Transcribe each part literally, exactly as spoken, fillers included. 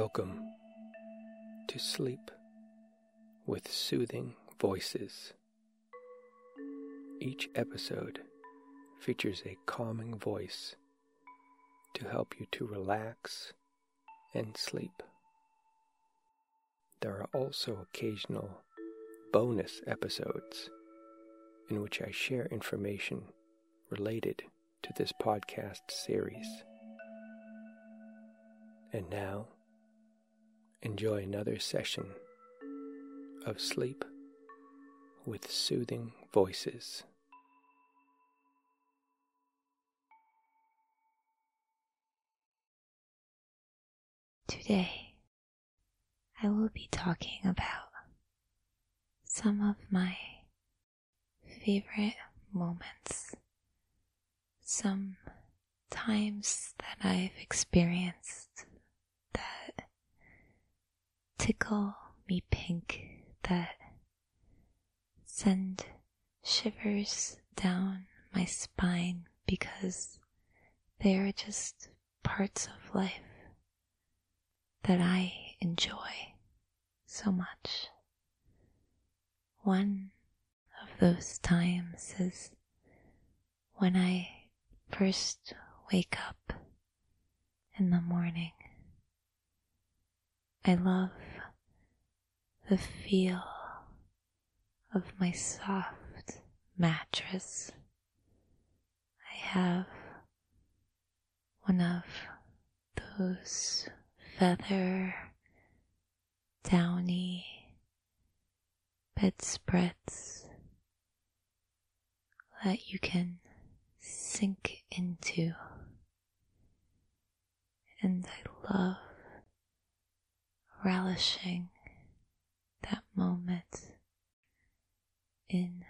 Welcome to Sleep with Soothing Voices. Each episode features a calming voice to help you to relax and sleep. There are also occasional bonus episodes in which I share information related to this podcast series. And now, enjoy another session of Sleep with Soothing Voices. Today, I will be talking about some of my favorite moments, some times that I've experienced that tickle me pink, that send shivers down my spine because they are just parts of life that I enjoy so much. One of those times is when I first wake up in the morning. I love the feel of my soft mattress. I have one of those feather, downy bedspreads that you can sink into, and I love relishing that moment in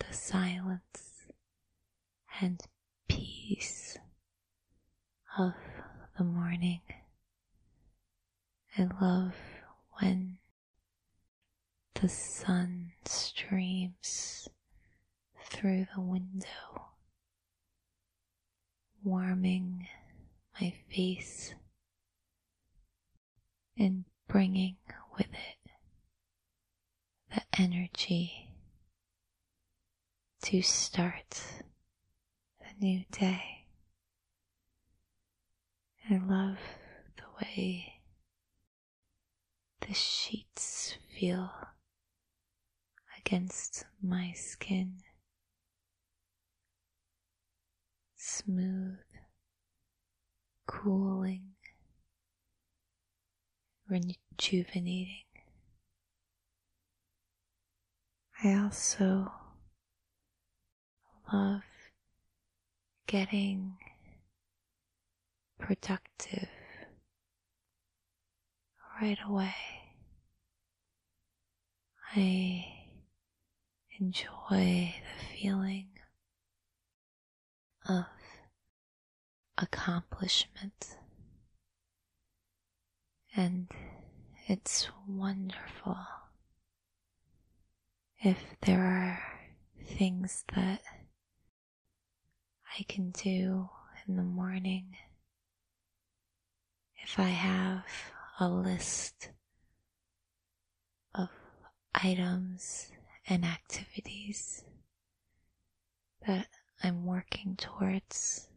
the silence and peace of the morning. I love when the sun streams through the window, warming my face and bringing with it the energy to start a new day. I love the way the sheets feel against my skin, smooth, cooling, rejuvenating. I also love getting productive right away. I enjoy the feeling of accomplishment, and it's wonderful if there are things that I can do in the morning. If I have a list of items and activities that I'm working towards,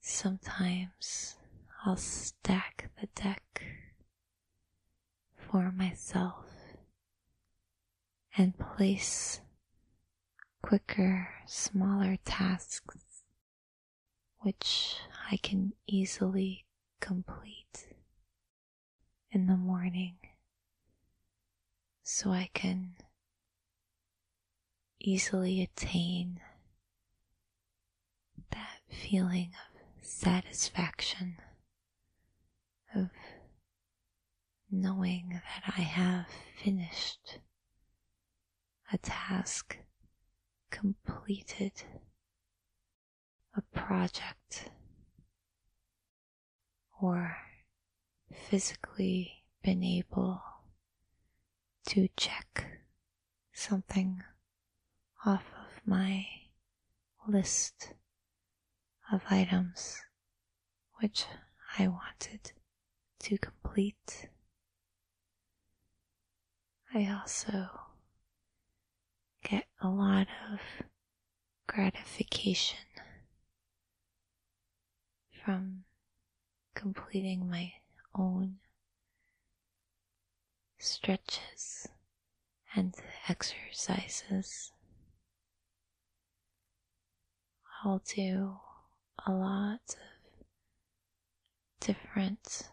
sometimes I'll stack the deck for myself and place quicker, smaller tasks which I can easily complete in the morning, so I can easily attain that feeling of satisfaction, of knowing that I have finished a task, completed a project, or physically been able to check something off of my list of items which I wanted to complete. I also get a lot of gratification from completing my own stretches and exercises. I'll do a lot of different,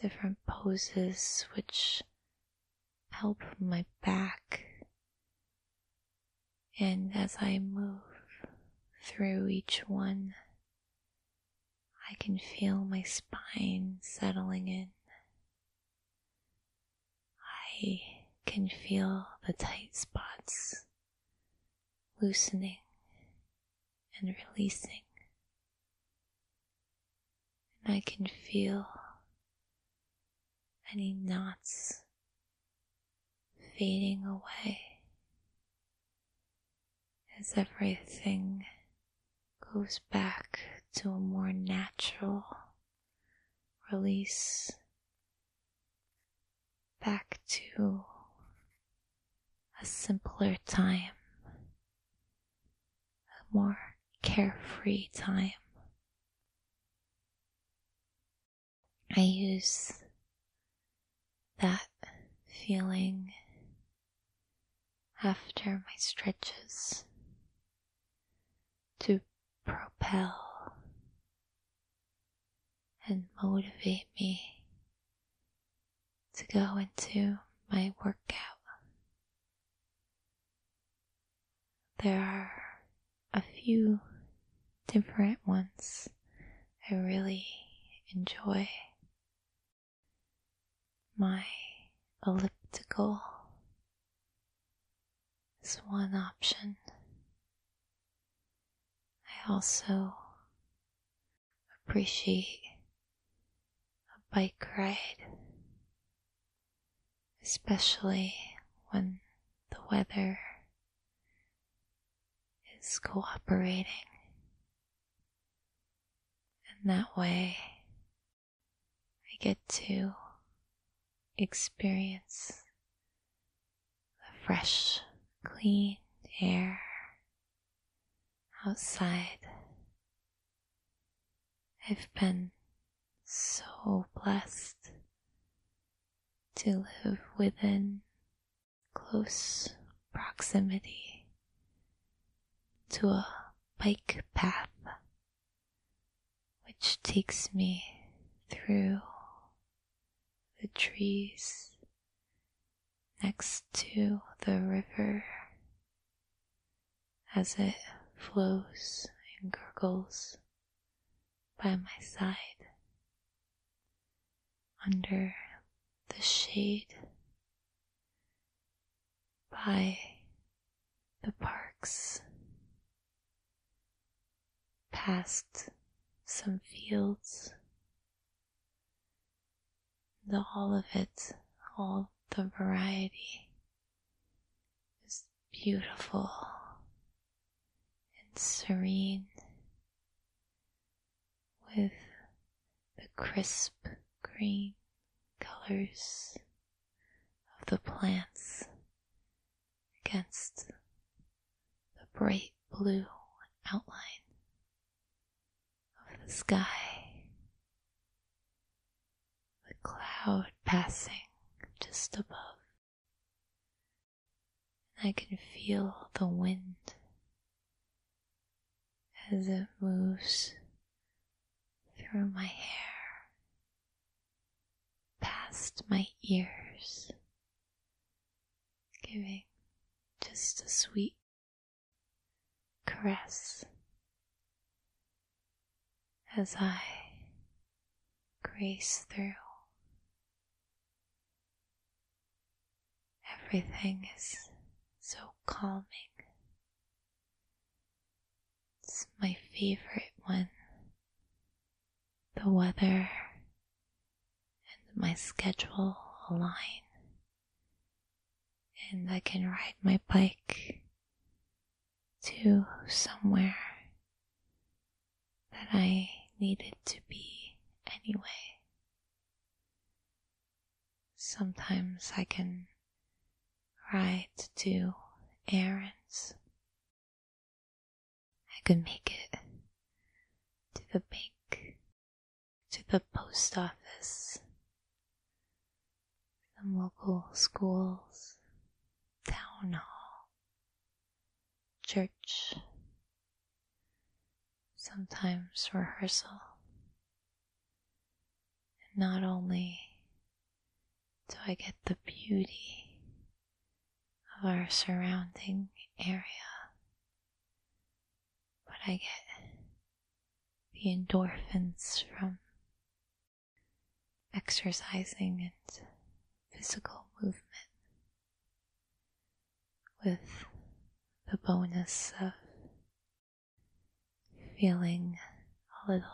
different poses which help my back, and as I move through each one, I can feel my spine settling in. I can feel the tight spots loosening and releasing, and I can feel any knots fading away as everything goes back to a more natural release, back to a simpler time, a more carefree time. I use that feeling after my stretches to propel and motivate me to go into my workout. There are a few different ones I really enjoy. My elliptical is one option. I also appreciate a bike ride, especially when the weather is cooperating, and that way I get to experience the fresh, clean air outside. I've been so blessed to live within close proximity to a bike path which takes me through the trees next to the river as it flows and gurgles by my side under the shade by the parks, past some fields, and all of it, all the variety is beautiful and serene, with the crisp green colors of the plants against the bright blue outline of the sky, the cloud passing just above. And I can feel the wind as it moves through my hair, past my ears, giving just a sweet caress as I graze through. Everything is so calming. It's my favorite one, the weather my schedule align, and I can ride my bike to somewhere that I needed to be anyway. sometimes I can ride to do errands. I could make it to the bank, to the post office, some local schools, town hall, church, sometimes rehearsal. And not only do I get the beauty of our surrounding area, but I get the endorphins from exercising and physical movement, with the bonus of feeling a little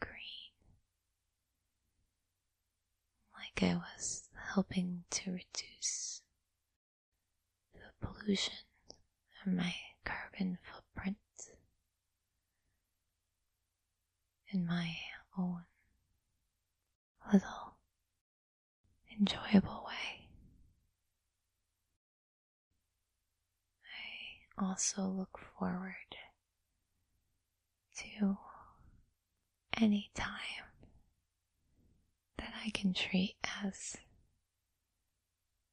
green, like I was helping to reduce the pollution and my carbon footprint in my own little enjoyable way. I also look forward to any time that I can treat as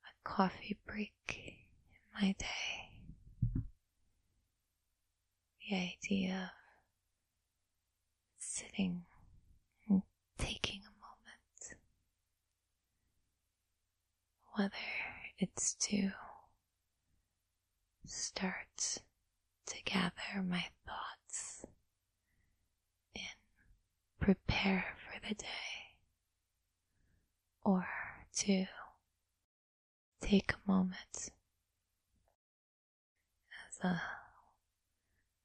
a coffee break in my day. The idea of sitting and taking a moment, whether it's to start to gather my thoughts and prepare for the day, or to take a moment as a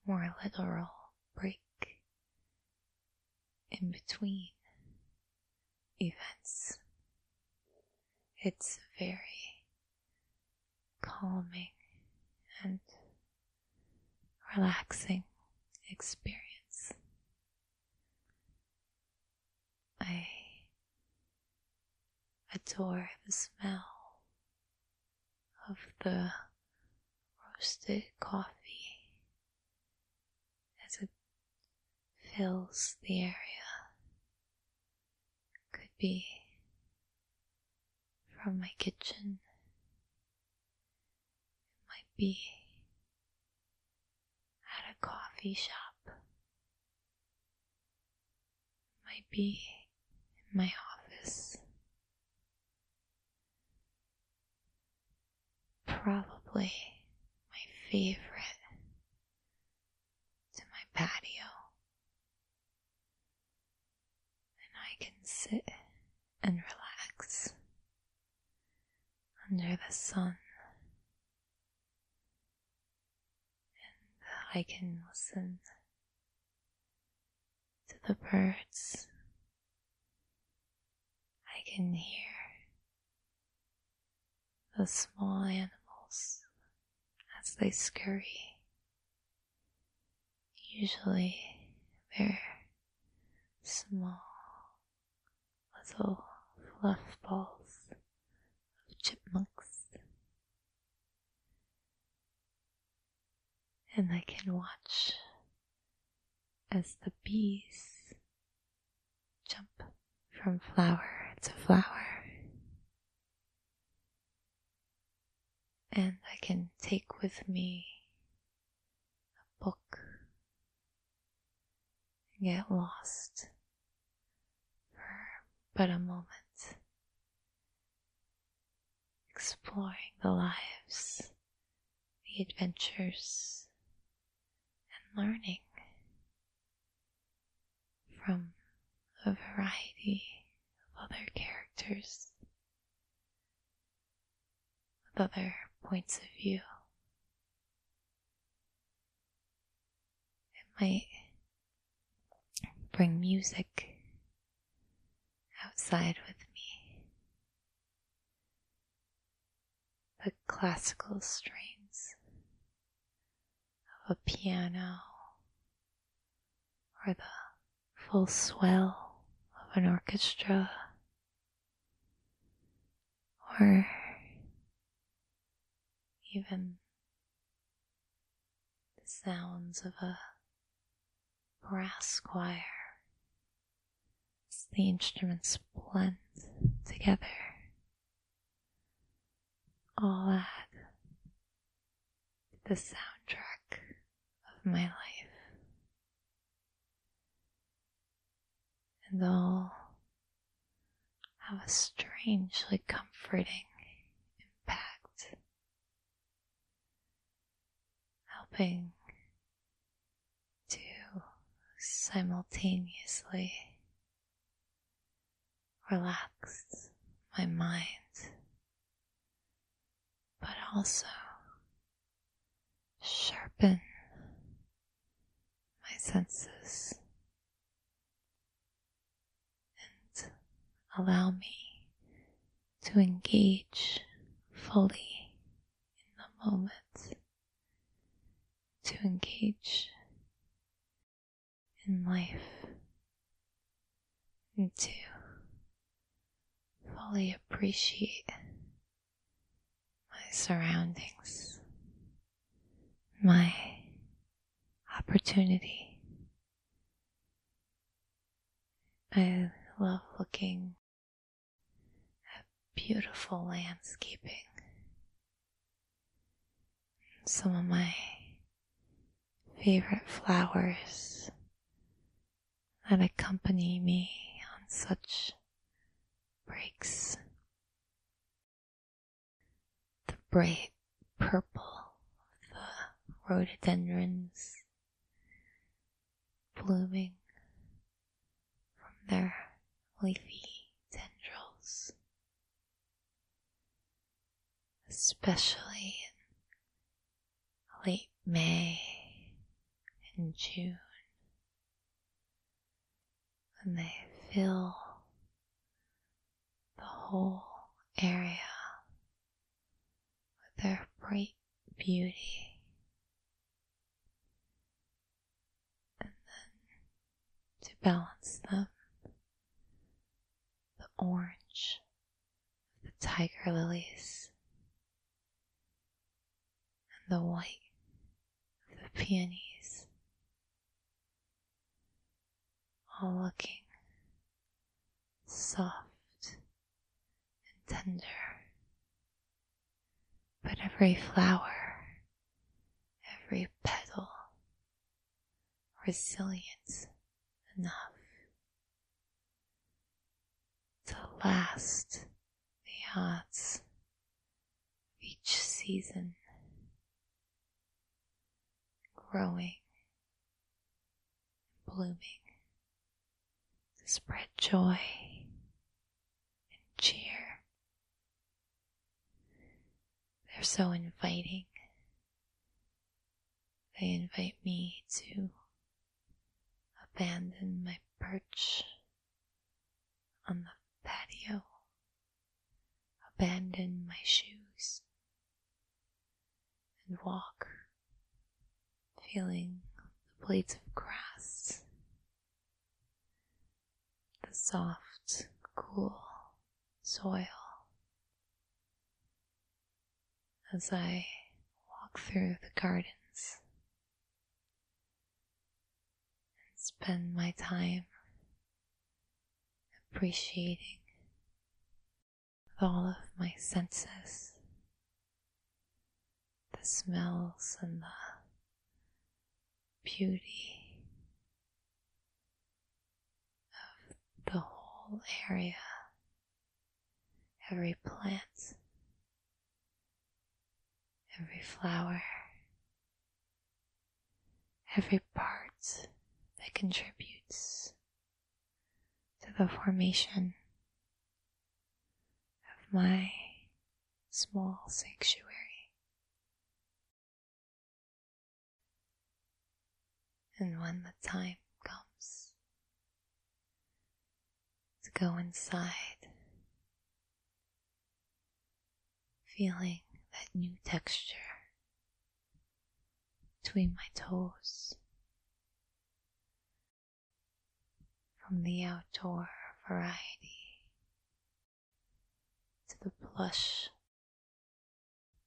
more literal break in between events. It's very calming and relaxing experience. I adore the smell of the roasted coffee as it fills the area. Could be from my kitchen, be at a coffee shop, might be in my office, probably my favorite, to my patio, and I can sit and relax under the sun. I can listen to the birds. I can hear the small animals as they scurry. Usually they're small little fluff balls of chipmunks. And I can watch as the bees jump from flower to flower. And I can take with me a book and get lost for but a moment, exploring the lives, the adventures, learning from a variety of other characters with other points of view. It might bring music outside with me, the classical strains of a piano, or the full swell of an orchestra, or even the sounds of a brass choir as the instruments blend together. All add to the soundtrack of my life, and all have a strangely comforting impact, helping to simultaneously relax my mind, but also sharpen my senses and allow me to engage fully in the moment, to engage in life, and to fully appreciate my surroundings, my opportunity. I love looking at beautiful landscaping. Some of my favorite flowers that accompany me on such breaks. The bright purple of the rhododendrons blooming from their leafy tendrils, especially in late May and June, when they fill the whole area with their bright beauty. And then to balance them, the orange of the tiger lilies and the white of the peonies, all looking soft, tender, but every flower, every petal, resilient enough to last the odds of each season, growing, blooming, to spread joy and cheer. They're so inviting. They invite me to abandon my perch on the patio, abandon my shoes, and walk, feeling the blades of grass, the soft, cool soil, as I walk through the gardens and spend my time appreciating with all of my senses the smells and the beauty of the whole area, every plant, every flower, every part that contributes to the formation of my small sanctuary. And when the time comes to go inside, feeling that new texture between my toes from the outdoor variety to to the blush,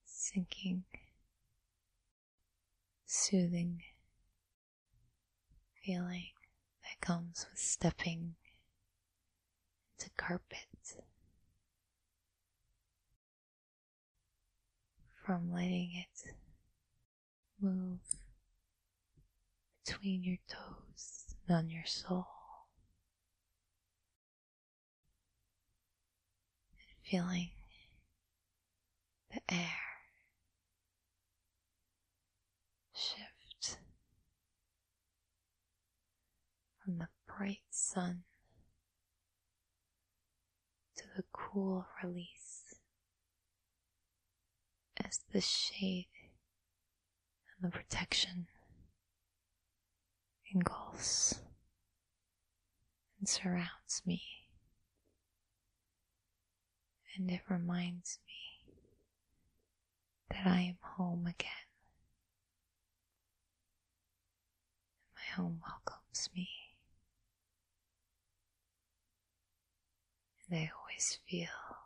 sinking, soothing feeling that comes with stepping into carpet. From letting it move between your toes and on your soul, and feeling the air shift from the bright sun to the cool release as the shade and the protection engulfs and surrounds me, and it reminds me that I am home again. My home welcomes me, and I always feel